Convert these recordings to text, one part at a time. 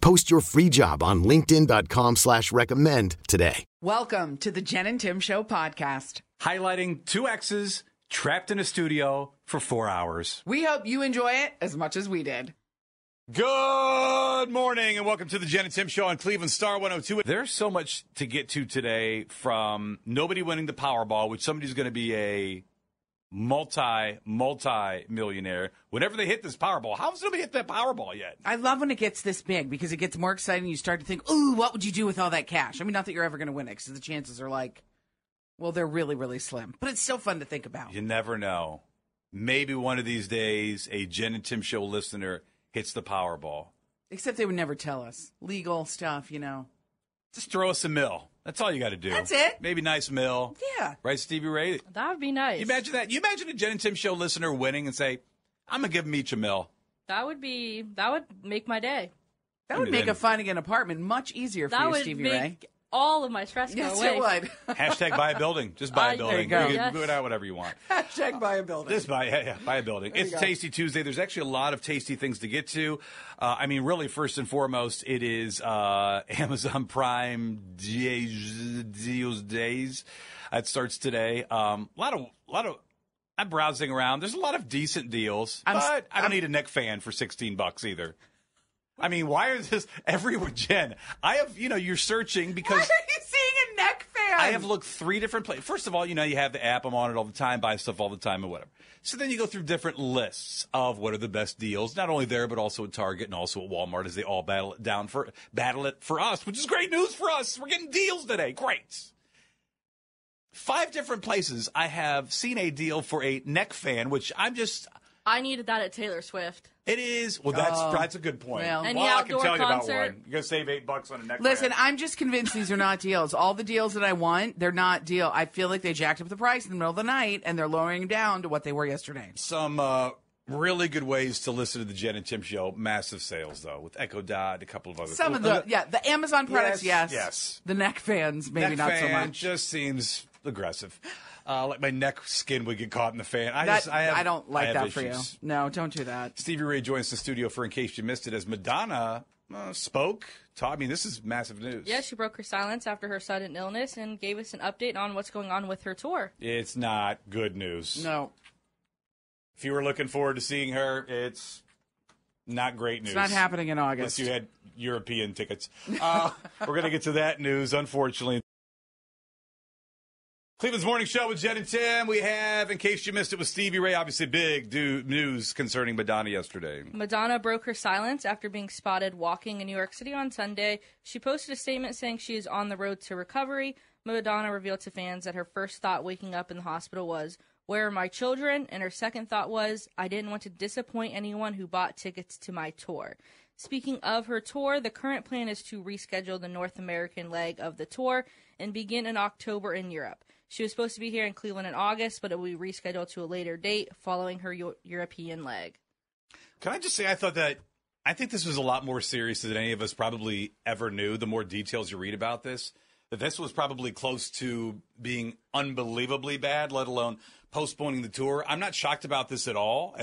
Post your free job on linkedin.com/recommend today. Welcome to the Jen and Tim Show podcast. Highlighting two exes trapped in a studio for 4 hours. We hope you enjoy it as much as we did. Good morning and welcome to the Jen and Tim Show on Cleveland Star 102. There's so much to get to today, from nobody winning the Powerball, which somebody's going to be a multi-millionaire. Whenever they hit this Powerball, how has nobody hit that Powerball yet? I love when it gets this big because it gets more exciting. You start to think, ooh, what would you do with all that cash? I mean, not that you're ever going to win it because the chances are like, well, they're really, really slim. But it's still fun to think about. You never know. Maybe one of these days a Jen and Tim Show listener hits the Powerball. Except they would never tell us. Legal stuff, you know. Just throw us a mill. That's all you got to do. That's it. Maybe nice meal. Yeah. Right, Stevie Ray? That would be nice. You imagine that? You imagine a Jen and Tim Show listener winning and say, I'm going to give them each a meal. That would make my day. That would make a finding an apartment much easier for you, Stevie Ray. That would make all of my stress go away. Yes, it would. Hashtag buy a building. Just buy a building. There you go. You can do it out whatever you want. Hashtag buy a building. Just buy a building. It's Tasty Tuesday. There's actually a lot of tasty things to get to. I mean, really, first and foremost, it is Amazon Prime Days. It starts today. A lot of. I'm browsing around. There's a lot of decent deals, but I don't need a neck fan for $16 either. I mean, why is this everywhere, Jen? I have, you're searching because. Why are you seeing a neck fan? I have looked three different places. First of all, you have the app. I'm on it all the time, buy stuff all the time and whatever. So then you go through different lists of what are the best deals, not only there, but also at Target and also at Walmart as they all battle it for us, which is great news for us. We're getting deals today. Great. 5 different places I have seen a deal for a neck fan, which I needed that at Taylor Swift. It is. Well, that's a good point. Well, I can tell you about one. You're going to save $8 on a neck. Listen, brand. I'm just convinced these are not deals. All the deals that I want, they're not deal. I feel like they jacked up the price in the middle of the night, and they're lowering them down to what they were yesterday. Some really good ways to listen to the Jen and Tim Show. Massive sales, though, with Echo Dot, a couple of other. Some of the Amazon products, yes. The neck fans, maybe neck not fan so much. Just seems aggressive. Like my neck skin would get caught in the fan. I don't like that for you. No, don't do that. Stevie Ray joins the studio for In Case You Missed It as Madonna spoke. I mean, this is massive news. Yeah, she broke her silence after her sudden illness and gave us an update on what's going on with her tour. It's not good news. No. If you were looking forward to seeing her, it's not great news. It's not happening in August. Unless you had European tickets. We're going to get to that news, unfortunately. Cleveland's Morning Show with Jen and Tim. We have, In Case You Missed It with Stevie Ray, obviously big news concerning Madonna yesterday. Madonna broke her silence after being spotted walking in New York City on Sunday. She posted a statement saying she is on the road to recovery. Madonna revealed to fans that her first thought waking up in the hospital was, where are my children? And her second thought was, I didn't want to disappoint anyone who bought tickets to my tour. Speaking of her tour, the current plan is to reschedule the North American leg of the tour and begin in October in Europe. She was supposed to be here in Cleveland in August, but it will be rescheduled to a later date following her European leg. Can I just say, I think this was a lot more serious than any of us probably ever knew. The more details you read about this, that this was probably close to being unbelievably bad, let alone postponing the tour. I'm not shocked about this at all.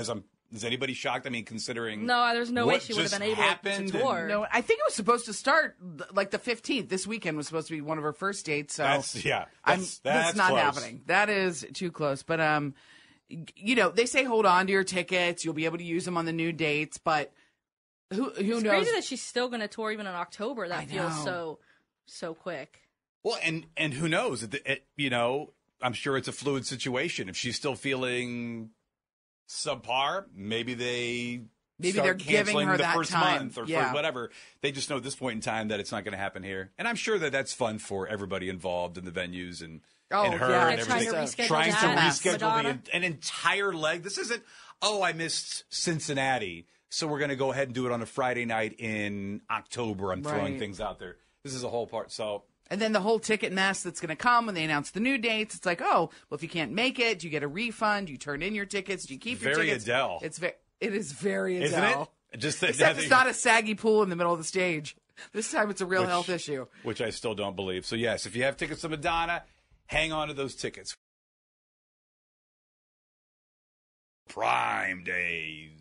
Is anybody shocked? I mean, considering no, there's no way she would have been able to tour. No, I think it was supposed to start like the 15th. This weekend was supposed to be one of her first dates. So that's not close. Happening. That is too close. But they say hold on to your tickets. You'll be able to use them on the new dates. But who knows? It's crazy that she's still going to tour even in October. That feels so quick. Well, and who knows? You know, I'm sure it's a fluid situation. If she's still feeling subpar, maybe they're giving her the that first time. Month or yeah. Whatever. They just know at this point in time that it's not going to happen here. And I'm sure that that's fun for everybody involved in the venues and her and everything. Trying to reschedule an entire leg. This isn't, oh, I missed Cincinnati, so we're going to go ahead and do it on a Friday night in October. I'm throwing things out there. This is a whole part. So. And then the whole ticket mess that's going to come when they announce the new dates. It's like, oh, well, if you can't make it, do you get a refund? Do you turn in your tickets? Do you keep your tickets? Very Adele. It is very Adele. Isn't it? Except it's not a saggy pool in the middle of the stage. This time it's a real health issue. Which I still don't believe. So, yes, if you have tickets to Madonna, hang on to those tickets. Prime Days.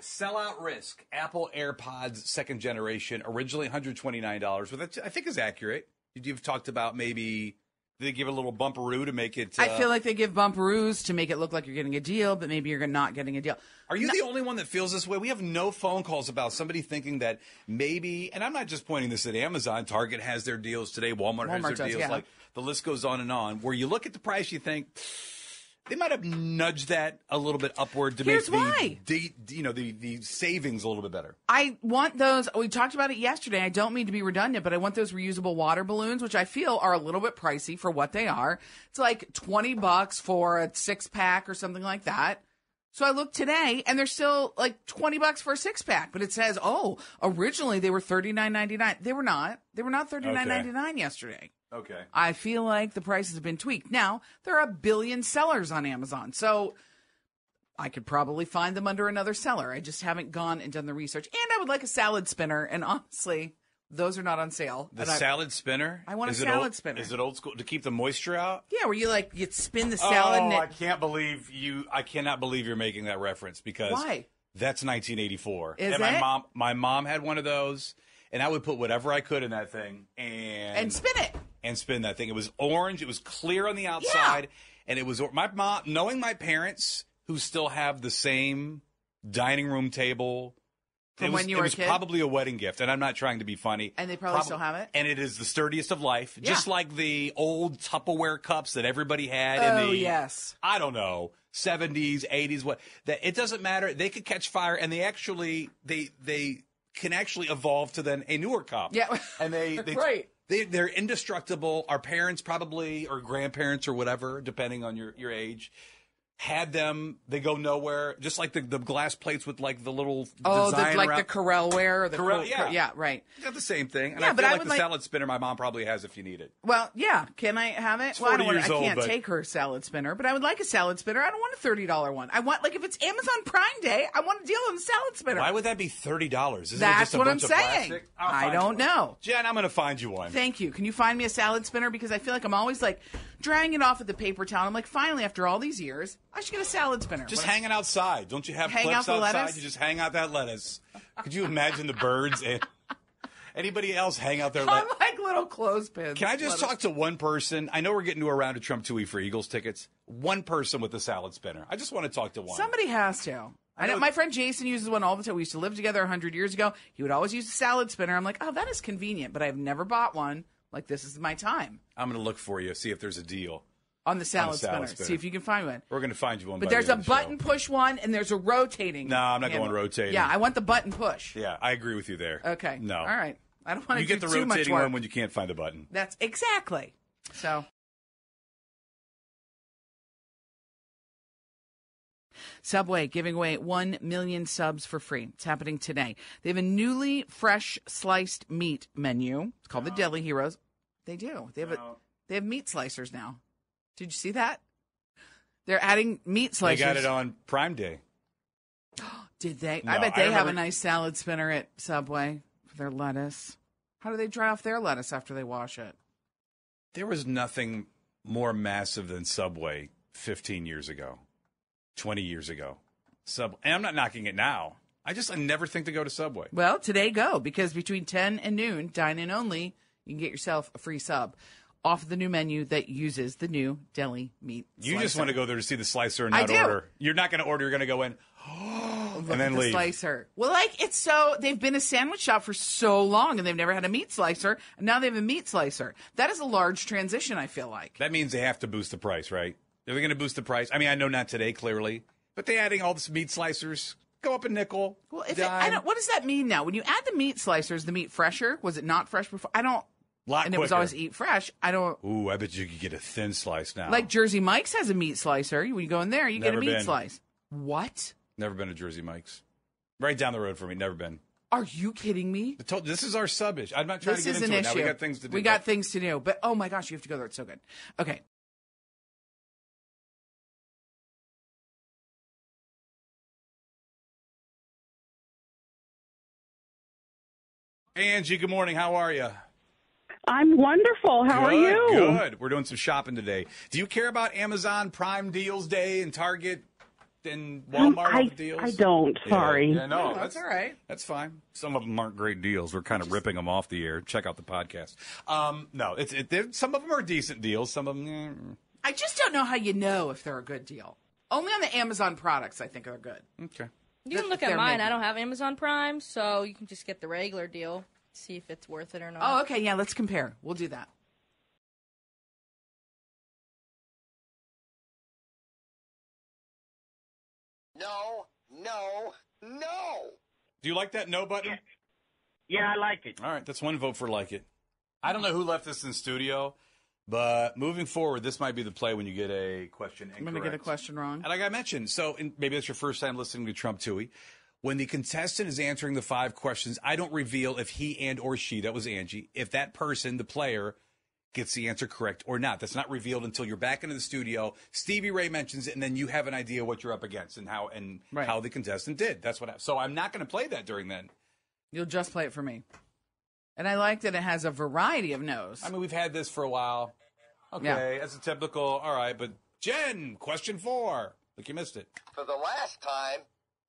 Sellout risk. Apple AirPods second generation, originally $129, which I think is accurate. You've talked about maybe they give a little bumperoo to make it. I feel like they give bumperoos to make it look like you're getting a deal, but maybe you're not getting a deal. Are you the only one that feels this way? We have no phone calls about somebody thinking that maybe, and I'm not just pointing this at Amazon, Target has their deals today, Walmart has their deals. Yeah. Like the list goes on, where you look at the price, you think, they might have nudged that a little bit upward to make the savings a little bit better. I want those. We talked about it yesterday. I don't mean to be redundant, but I want those reusable water balloons, which I feel are a little bit pricey for what they are. It's like $20 for a 6-pack or something like that. So I looked today, and they're still like $20 for a 6-pack, but it says, oh, originally they were $39.99. They were not. They were not $39.99 yesterday. Okay. I feel like the prices have been tweaked. Now, there are a billion sellers on Amazon, so I could probably find them under another seller. I just haven't gone and done the research. And I would like a salad spinner, and honestly, those are not on sale. The salad spinner? I want a salad spinner. Is it old school to keep the moisture out? Yeah, where you like you spin the salad. Oh, I cannot believe you're making that reference because why? That's 1984. Is it? My mom had one of those, and I would put whatever I could in that thing and spin it. And spin that thing. It was orange. It was clear on the outside. Yeah. And it was my mom, knowing my parents who still have the same dining room table. From when you were a kid? It was probably a wedding gift. And I'm not trying to be funny. And they probably still have it. And it is the sturdiest of life. Yeah. Just like the old Tupperware cups that everybody had in the, I don't know, 70s, 80s. It doesn't matter. They could catch fire. And they actually, they can actually evolve to then a newer cup. Yeah. And they right. They're indestructible. Our parents probably, or grandparents or whatever, depending on your age, had them. They go nowhere. Just like the glass plates with like the little design like the Corelware. Right. They're the same thing. And I feel like the salad spinner my mom probably has if you need it. Well, yeah. Can I have it? Well, I can't take her salad spinner, but I would like a salad spinner. I don't want a $30 one. I want, like, if it's Amazon Prime Day, I want to deal with a salad spinner. Why would that be $30? That's just a bunch of plastic? I don't know. Jen, I'm going to find you one. Thank you. Can you find me a salad spinner? Because I feel like I'm always like drying it off at the paper towel. I'm like, finally, after all these years, I should get a salad spinner. Just hanging outside. Don't you have clips outside? You just hang out that lettuce. Could you imagine the birds and anybody else hang out their lettuce? I like little clothespins. Can I just talk to one person? I know we're getting to a round of Trump 2E for Eagles tickets. One person with a salad spinner. I just want to talk to one. Somebody has to. I know my friend Jason uses one all the time. We used to live together 100 years ago. He would always use a salad spinner. I'm like, oh, that is convenient, but I've never bought one. Like, this is my time. I'm going to look for you, see if there's a deal. On the salad spinner. See if you can find one. We're going to find you one. But there's a button push one, and there's a rotating. No, I'm not going rotating. Yeah, I want the button push. Yeah, I agree with you there. Okay. No. All right. I don't want to do too much work. You get the rotating one when you can't find the button. That's exactly. Subway giving away 1 million subs for free. It's happening today. They have a newly fresh sliced meat menu. It's called the Deli Heroes. They do. They have meat slicers now. Did you see that? They're adding meat slicers. They got it on Prime Day. Did they? No, I bet they have a nice salad spinner at Subway for their lettuce. How do they dry off their lettuce after they wash it? There was nothing more massive than Subway 15 years ago, 20 years ago. And I'm not knocking it now. I never think to go to Subway. Well, today go, because between 10 and noon, dine in only, you can get yourself a free sub off the new menu that uses the new deli meat slicer. You just want to go there to see the slicer and not order. You're not going to order. You're going to go in. and then leave. Slicer. Well, like, it's so, they've been a sandwich shop for so long, and they've never had a meat slicer, and now they have a meat slicer. That is a large transition, I feel like. That means they have to boost the price, right? They're going to boost the price. I mean, I know not today, clearly, but they're adding all this meat slicers. Go up a nickel. Well, if it, I don't, what does that mean now? When you add the meat slicers, the meat fresher, was it not fresh before? I don't. Lot and quicker. It was always eat fresh. I don't. Ooh, I bet you could get a thin slice now. Like Jersey Mike's has a meat slicer. When you go in there, you never get a meat slice. What? Never been to Jersey Mike's. Right down the road from me. Never been. Are you kidding me? This is our sub-ish. I'm not trying to get into it. Now we got things to do. We got things to do. But oh my gosh, you have to go there. It's so good. Okay. Angie, good morning. How are you? I'm wonderful. How are you? Good. We're doing some shopping today. Do you care about Amazon Prime Deals Day and Target and Walmart deals? I don't. Sorry. Yeah, no, that's all right. That's fine. Some of them aren't great deals. We're kind of ripping them off the air. Check out the podcast. No, some of them are decent deals. Some of them. I just don't know how you know if they're a good deal. Only on the Amazon products I think are good. Okay. You can look at mine. I don't have Amazon Prime, so you can just get the regular deal, see if it's worth it or not. Oh, okay. Yeah, let's compare. We'll do that. No, no, no. Do you like that no button? Yeah, I like it. All right, that's one vote for like it. I don't know who left this in studio, but moving forward, this might be the play when you get a question incorrect. I'm going to get a question wrong. And like I mentioned, so maybe that's your first time listening to Trump Tui. When the contestant is answering the five questions, I don't reveal if he and or she, that was Angie, if that person, the player, gets the answer correct or not. That's not revealed until you're back into the studio. Stevie Ray mentions it, and then you have an idea what you're up against and how the contestant did. That's what. So I'm not going to play that during then. You'll just play it for me. And I like that it has a variety of no's. I mean, we've had this for a while. Okay, yeah. That's a typical, all right, but Jen, question 4. Look, you missed it. For the last time.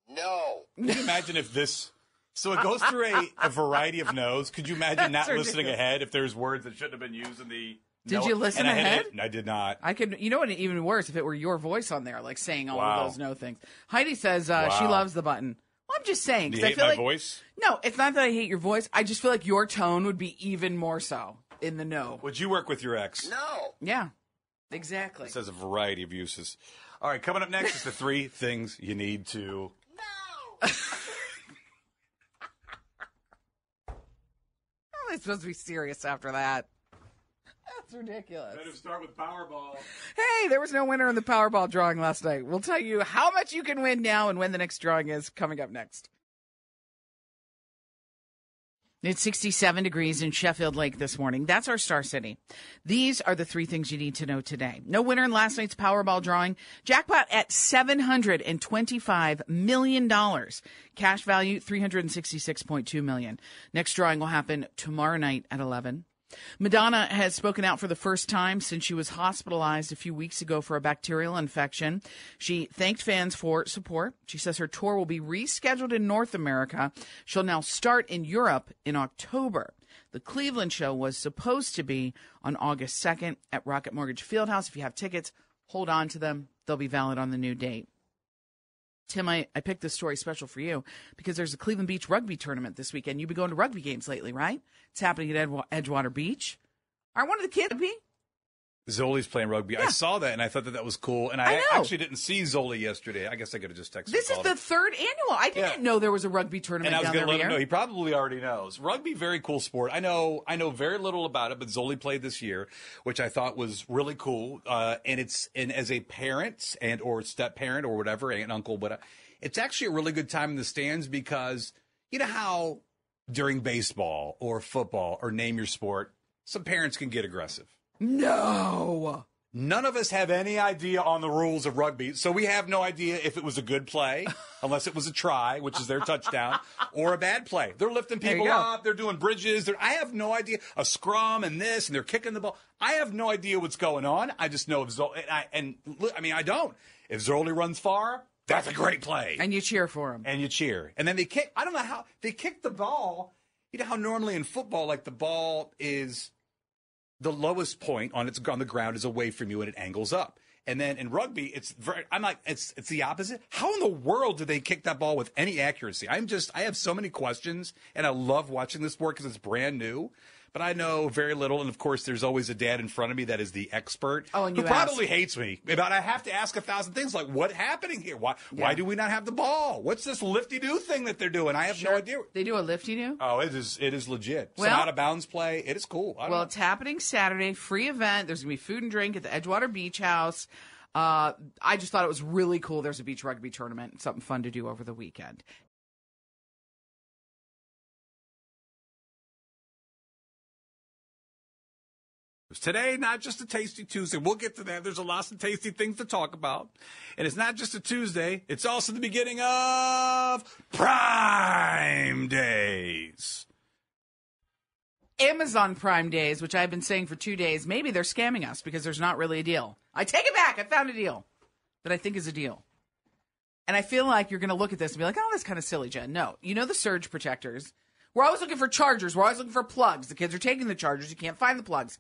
No. Can you imagine if this... So it goes through a variety of no's. Could you imagine not listening ahead if there's words that shouldn't have been used in the... Did you listen ahead? I did not. I could. You know what? Even worse, if it were your voice on there, like saying all of those no things. Heidi says she loves the button. Well, I'm just saying. Do you hate my voice? No, it's not that I hate your voice. I just feel like your tone would be even more so in the no. Would you work with your ex? No. Yeah, exactly. It says a variety of uses. All right, coming up next is the 3 things you need to... How am I supposed to be serious after that? That's ridiculous. Better start with Powerball. Hey, there was no winner in the Powerball drawing last night. We'll tell you how much you can win now and when the next drawing is coming up next. It's 67 degrees in Sheffield Lake this morning. That's our Star City. These are the 3 things you need to know today. No winner in last night's Powerball drawing. Jackpot at $725 million. Cash value, $366.2 million. Next drawing will happen tomorrow night at 11. Madonna has spoken out for the first time since she was hospitalized a few weeks ago for a bacterial infection. She thanked fans for support. She says her tour will be rescheduled in North America. She'll now start in Europe in October. The Cleveland show was supposed to be on August 2nd at Rocket Mortgage Fieldhouse. If you have tickets, hold on to them. They'll be valid on the new date. Tim, I picked this story special for you because there's a Cleveland Beach rugby tournament this weekend. You've been going to rugby games lately, right? It's happening at Edgewater Beach. Aren't one of the kids be? Zoli's playing rugby. Yeah. I saw that, and I thought that was cool. And I actually didn't see Zoli yesterday. I guess I could have just texted him. This is the 3rd annual. I didn't know there was a rugby tournament down there. And I was going to let him know. He probably already knows. Rugby, very cool sport. I know very little about it, but Zoli played this year, which I thought was really cool. And as a parent and or step-parent or whatever, aunt, uncle, but it's actually a really good time in the stands because you know how during baseball or football or name your sport, some parents can get aggressive. No. None of us have any idea on the rules of rugby, so we have no idea if it was a good play, unless it was a try, which is their touchdown, or a bad play. They're lifting people up. They're doing bridges. I have no idea. A scrum and this, and they're kicking the ball. I have no idea what's going on. I just know if Zoli I don't. If Zoli runs far, that's a great play. And you cheer for him. And you cheer. And then they kick. I don't know how. They kick the ball. You know how normally in football, like the ball is – the lowest point on the ground is away from you and it angles up. And then in rugby, it's the opposite. How in the world do they kick that ball with any accuracy? I have so many questions, and I love watching this sport because it's brand new. But I know very little, and of course, there's always a dad in front of me that is the expert, who probably hates me. But I have to ask 1,000 things, like, what's happening here? Why do we not have the ball? What's this lifty-do thing that they're doing? I have no idea. They do a lifty-do? Oh, it is legit. Well, some out-of-bounds play. It is cool. I don't know. It's happening Saturday, free event. There's going to be food and drink at the Edgewater Beach House. I just thought it was really cool. There's a beach rugby tournament, something fun to do over the weekend. Today, not just a Tasty Tuesday. We'll get to that. There's a lot of tasty things to talk about. And it's not just a Tuesday. It's also the beginning of Prime Days. Amazon Prime Days, which I've been saying for 2 days, maybe they're scamming us because there's not really a deal. I take it back. I found a deal that I think is a deal. And I feel like you're going to look at this and be like, oh, that's kind of silly, Jen. No. You know the surge protectors. We're always looking for chargers. We're always looking for plugs. The kids are taking the chargers. You can't find the plugs.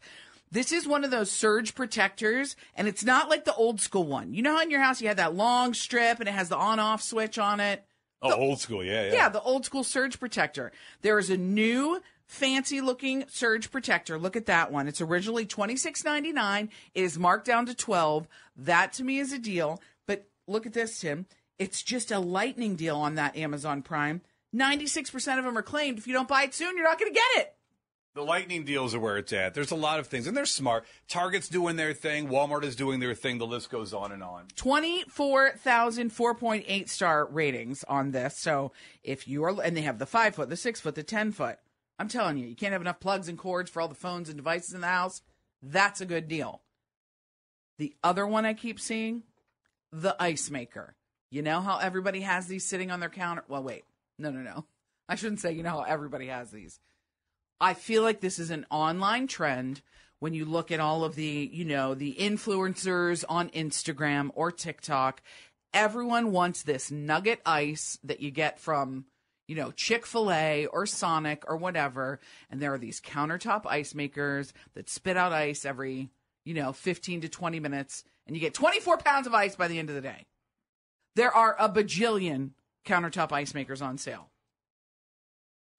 This is one of those surge protectors, and it's not like the old school one. You know how in your house you had that long strip and it has the on-off switch on it? Oh, old school, yeah. Yeah, the old school surge protector. There is a new fancy-looking surge protector. Look at that one. It's originally $26.99. It is marked down to $12. That, to me, is a deal. But look at this, Tim. It's just a lightning deal on that Amazon Prime. 96% of them are claimed. If you don't buy it soon, you're not going to get it. The lightning deals are where it's at. There's a lot of things, and they're smart. Target's doing their thing. Walmart is doing their thing. The list goes on and on. 24,000 4.8-star ratings on this. So if you are – and they have the 5-foot, the 6-foot, the 10-foot. I'm telling you, you can't have enough plugs and cords for all the phones and devices in the house. That's a good deal. The other one I keep seeing, the ice maker. You know how everybody has these sitting on their counter? Well, wait. No. I shouldn't say, you know how everybody has these. I feel like this is an online trend when you look at all of the, you know, the influencers on Instagram or TikTok. Everyone wants this nugget ice that you get from, you know, Chick-fil-A or Sonic or whatever. And there are these countertop ice makers that spit out ice every, 15 to 20 minutes. And you get 24 pounds of ice by the end of the day. There are a bajillion countertop ice makers on sale.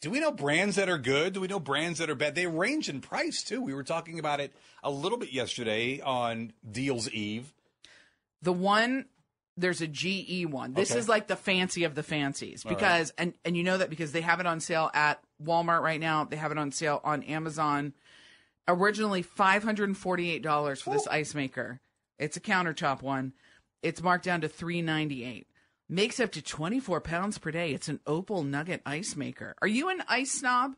Do we know brands that are good? Do we know brands that are bad? They range in price, too. We were talking about it a little bit yesterday on Deals Eve. There's a GE one. This is like the fancy of the fancies. Because and you know that because they have it on sale at Walmart right now. They have it on sale on Amazon. Originally $548 for this ice maker. It's a countertop one. It's marked down to $398. Makes up to 24 pounds per day. It's an Opal Nugget Ice Maker. Are you an ice snob?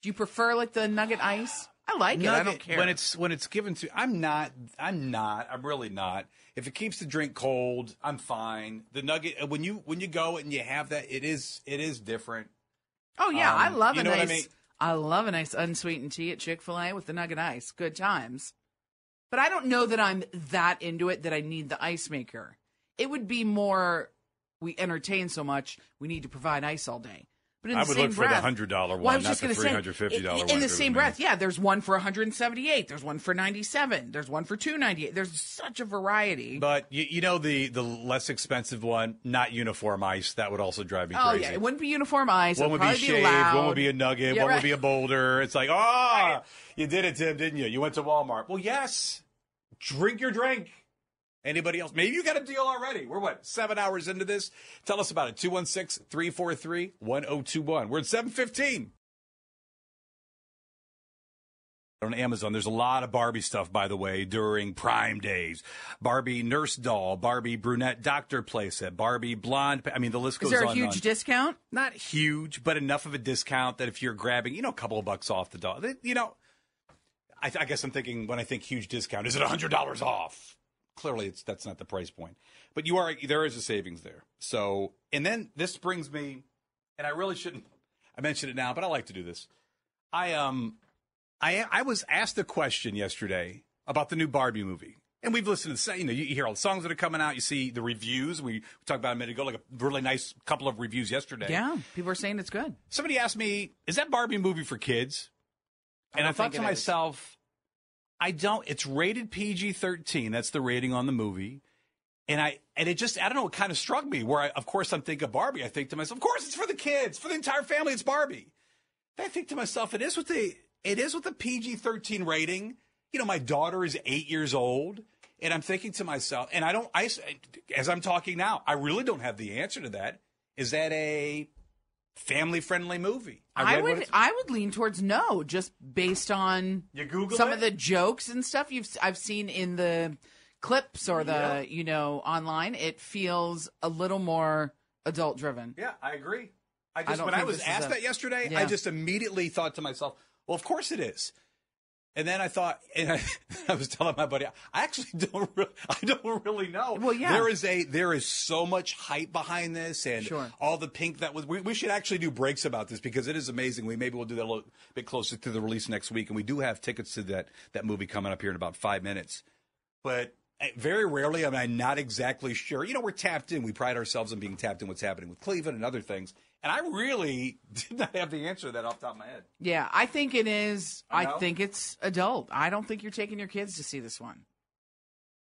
Do you prefer like the nugget ice? I like nugget, it. I don't care. When it's given to, I'm not. I'm really not. If it keeps the drink cold, I'm fine. The nugget when you go and you have that, it is different. Oh yeah, I love a nice. I love a nice unsweetened tea at Chick-fil-A with the nugget ice. Good times. But I don't know that I'm that into it that I need the ice maker. It would be more. We entertain so much, we need to provide ice all day. But in the I would same look breath, for the $100 one, well, not the $350 one. In the same breath, there's one for $178. There's one for $97. There's one for $298. There's such a variety. But, the less expensive one, not uniform ice. That would also drive me crazy. Oh, yeah. It wouldn't be uniform ice. One would be shaved. One would be a nugget. One would be a boulder. It's like, you did it, Tim, didn't you? You went to Walmart. Well, yes. Drink your drink. Anybody else? Maybe you got a deal already. We're 7 hours into this? Tell us about it. 216-343-1021. We're at 7:15. On Amazon, there's a lot of Barbie stuff, by the way, during Prime Days. Barbie nurse doll, Barbie brunette doctor playset, Barbie blonde. I mean, the list goes on. Is there a huge discount? Not huge, but enough of a discount that if you're grabbing, a couple of bucks off the doll, I guess I'm thinking when I think huge discount, is it $100 off? Clearly, that's not the price point. But there is a savings there. So, and then this brings me, and I really shouldn't, I mention it now, but I like to do this. I was asked a question yesterday about the new Barbie movie. And we've listened to, you hear all the songs that are coming out. You see the reviews. We talked about a minute ago, like a really nice couple of reviews yesterday. Yeah, people are saying it's good. Somebody asked me, is that Barbie movie for kids? And I thought to myself, I don't. It's rated PG-13. That's the rating on the movie. And it just, I don't know, it kind of struck me where, of course, I'm thinking of Barbie. I think to myself, of course, it's for the kids, for the entire family. It's Barbie. Then I think to myself, it is with the PG-13 rating. You know, my daughter is 8 years old, and I'm thinking to myself, and as I'm talking now, I really don't have the answer to that. Is that a family-friendly movie? I would lean towards no, just based on some of the jokes and stuff I've seen in the clips or the, you know, online. It feels a little more adult-driven. Yeah, I agree. When I was asked that yesterday, I just immediately thought to myself, well, of course it is. And then I thought, I was telling my buddy, I don't really know. Well, yeah. There is so much hype behind this, and all the pink that was. We should actually do breaks about this because it is amazing. Maybe we'll do that a little bit closer to the release next week, and we do have tickets to that movie coming up here in about 5 minutes. But very rarely, I'm not exactly sure. You know, we're tapped in. We pride ourselves on being tapped in what's happening with Cleveland and other things. And I really did not have the answer to that off the top of my head. Yeah, I think it is. I think it's adult. I don't think you're taking your kids to see this one.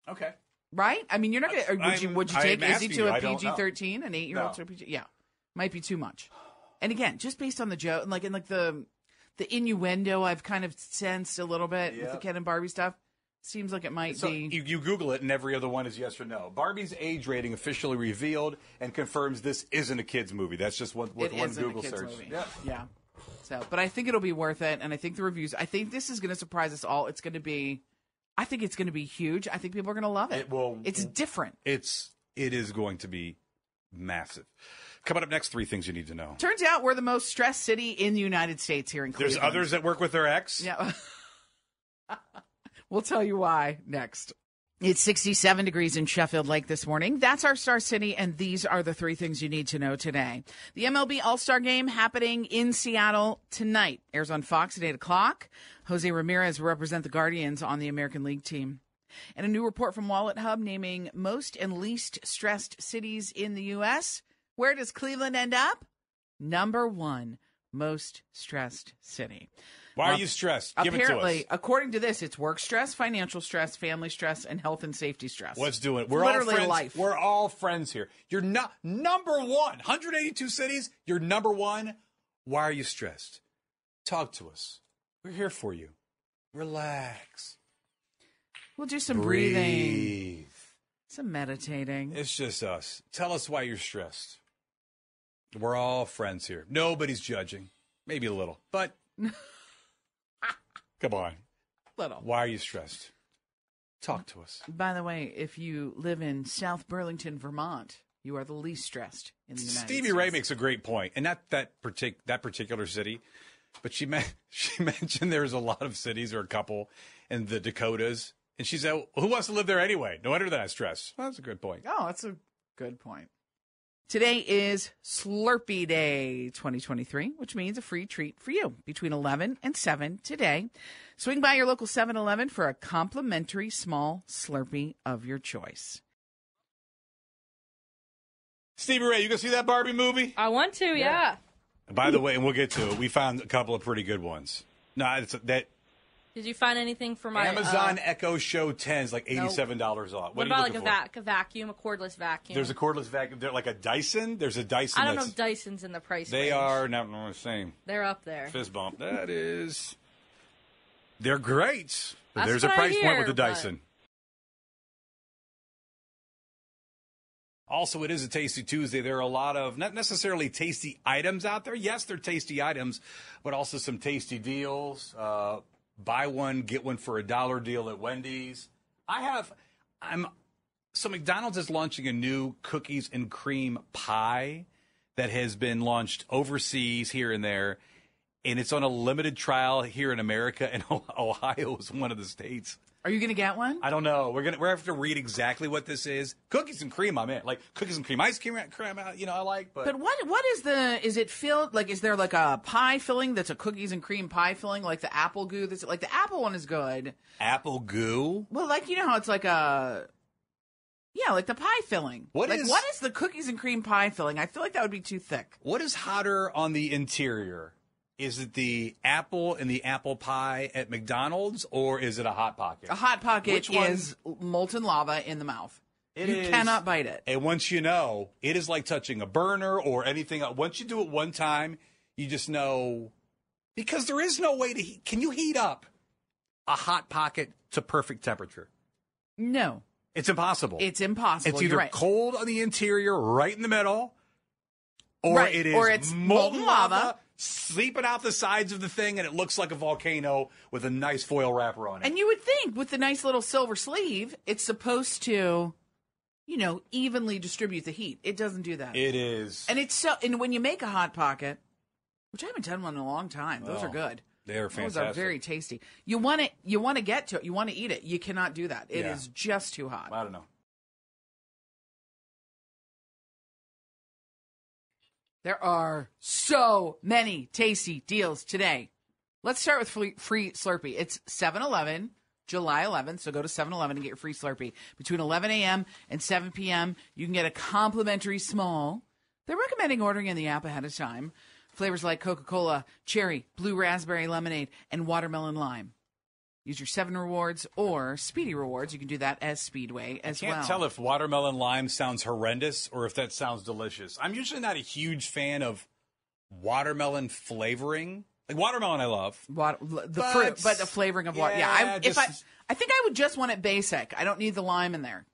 Okay. Right? I mean, you're not going to. Would you take Izzy to a PG-13, an 8-year-old to a PG? Yeah, might be too much. And again, just based on the joke and the innuendo, I've kind of sensed a little bit with the Ken and Barbie stuff. Seems like it might be. You Google it, and every other one is yes or no. Barbie's age rating officially revealed and confirms this isn't a kids' movie. That's just one Google search. Yeah. So, but I think it'll be worth it, and I think the reviews. I think this is going to surprise us all. I think it's going to be huge. I think people are going to love it. It's different. It is going to be massive. Coming up next, three things you need to know. Turns out we're the most stressed city in the United States here in Cleveland. There's others that work with their ex. Yeah. We'll tell you why next. It's 67 degrees in Sheffield Lake this morning. That's our Star City, and these are the three things you need to know today. The MLB All-Star Game happening in Seattle tonight. Airs on Fox at 8 o'clock. Jose Ramirez will represent the Guardians on the American League team. And a new report from Wallet Hub naming most and least stressed cities in the U.S. Where does Cleveland end up? Number one most stressed city. Why are you stressed? Give it to us. Apparently, according to this, it's work stress, financial stress, family stress, and health and safety stress. Let's do it. We're literally all friends. Life. We're all friends here. You're not number one. 182 cities. You're number one. Why are you stressed? Talk to us. We're here for you. Relax. We'll do some breathing. Some meditating. It's just us. Tell us why you're stressed. We're all friends here. Nobody's judging. Maybe a little, but. Come on. Little. Why are you stressed? Talk to us. By the way, if you live in South Burlington, Vermont, you are the least stressed in the United States. Stevie Ray makes a great point, and not that particular city, but she mentioned there's a lot of cities or a couple in the Dakotas, and she said, well, who wants to live there anyway? No wonder they're not stressed. Well, that's a good point. Oh, that's a good point. Today is Slurpee Day 2023, which means a free treat for you between 11 and 7 today. Swing by your local 7-Eleven for a complimentary small Slurpee of your choice. Stevie Ray, you going to see that Barbie movie? I want to, yeah. By the way, and we'll get to it, we found a couple of pretty good ones. No, did you find anything for my Amazon Echo Show 10s, like $87 off? What about a vacuum, a cordless vacuum? There's a cordless vacuum. They're like a Dyson. There's a Dyson. I don't know if Dyson's in the price range. They are not the same. They're up there. Fist bump. That is. They're great. But there's a price point with the Dyson. Also, it is a Tasty Tuesday. There are a lot of not necessarily tasty items out there. Yes, they're tasty items, but also some tasty deals. Buy one, get one for $1 deal at Wendy's. So McDonald's is launching a new cookies and cream pie that has been launched overseas here and there. And it's on a limited trial here in America, and Ohio is one of the states. Are you going to get one? I don't know. We're have to read exactly what this is. Cookies and cream, I'm in. Like cookies and cream, ice cream, you know, I like. But what is is it filled? Like, is there like a pie filling that's a cookies and cream pie filling? Like the apple goo? Like the apple one is good. Apple goo? Well, like, you know how it's like a, yeah, like the pie filling. What is the cookies and cream pie filling? I feel like that would be too thick. What is hotter on the interior? Is it the apple and the apple pie at McDonald's, or is it a Hot Pocket? A Hot Pocket is molten lava in the mouth. You cannot bite it. And once you know, it is like touching a burner or anything. Once you do it one time, you just know, because there is no way to heat. Can you heat up a Hot Pocket to perfect temperature? No. It's impossible. It's impossible. It's either cold on the interior, right in the middle, or it's molten lava sleeping out the sides of the thing, and it looks like a volcano with a nice foil wrapper on it. And you would think with the nice little silver sleeve, it's supposed to, you know, evenly distribute the heat. It doesn't do that. It is. And it's so. And when you make a Hot Pocket, which I haven't done one in a long time, those are good. They are fantastic. Those are very tasty. You want it. You want to get to it. You want to eat it. You cannot do that. It is just too hot. I don't know. There are so many tasty deals today. Let's start with free Slurpee. It's 7-Eleven, July 11th, so go to 7-Eleven and get your free Slurpee. Between 11 a.m. and 7 p.m., you can get a complimentary small. They're recommending ordering in the app ahead of time. Flavors like Coca-Cola, cherry, blue raspberry lemonade, and watermelon lime. Use your 7 Rewards or Speedy Rewards. You can do that as Speedway as well. I can't tell if watermelon lime sounds horrendous or if that sounds delicious. I'm usually not a huge fan of watermelon flavoring. Like watermelon I love. Fruit, but the flavoring of water. I think I would just want it basic. I don't need the lime in there.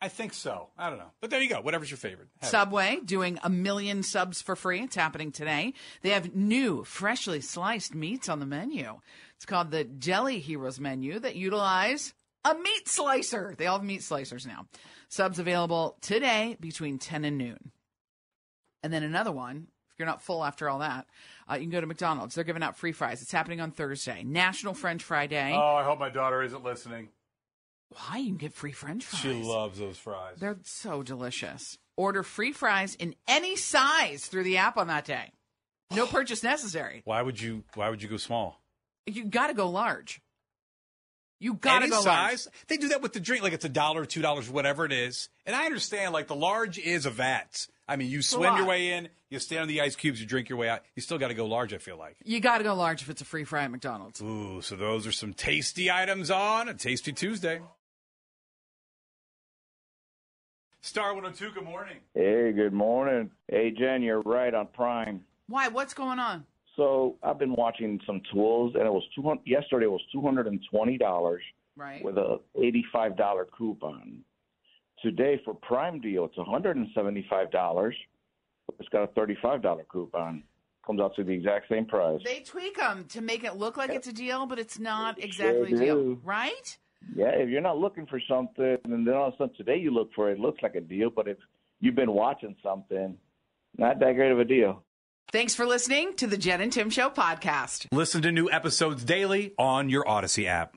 I think so. I don't know. But there you go. Whatever's your favorite. Subway doing 1 million subs for free. It's happening today. They have new freshly sliced meats on the menu. It's called the Deli Heroes menu that utilize a meat slicer. They all have meat slicers now. Subs available today between 10 and noon. And then another one, if you're not full after all that, you can go to McDonald's. They're giving out free fries. It's happening on Thursday. National French Fry Day. Oh, I hope my daughter isn't listening. Why? You can get free French fries. She loves those fries. They're so delicious. Order free fries in any size through the app on that day. No purchase necessary. Why would you go small? You got to go large. You got to go size. Large. They do that with the drink, like it's $1, $2, whatever it is. And I understand, like, the large is a vat. I mean, you swim your way in, you stand on the ice cubes, you drink your way out. You still got to go large, I feel like. You got to go large if it's a free fry at McDonald's. Ooh, so those are some tasty items on a Tasty Tuesday. Star 102, good morning. Hey, good morning. Hey, Jen, you're right on Prime. Why? What's going on? So I've been watching some tools, and it was yesterday it was $220 with a $85 coupon. Today for Prime Deal, it's $175. It's got a $35 coupon. Comes out to the exact same price. They tweak them to make it look like it's a deal, but it's not exactly a deal, right? Yeah, if you're not looking for something, and then all of a sudden today you look for it, it looks like a deal. But if you've been watching something, not that great of a deal. Thanks for listening to the Jen and Tim Show podcast. Listen to new episodes daily on your Audacy app.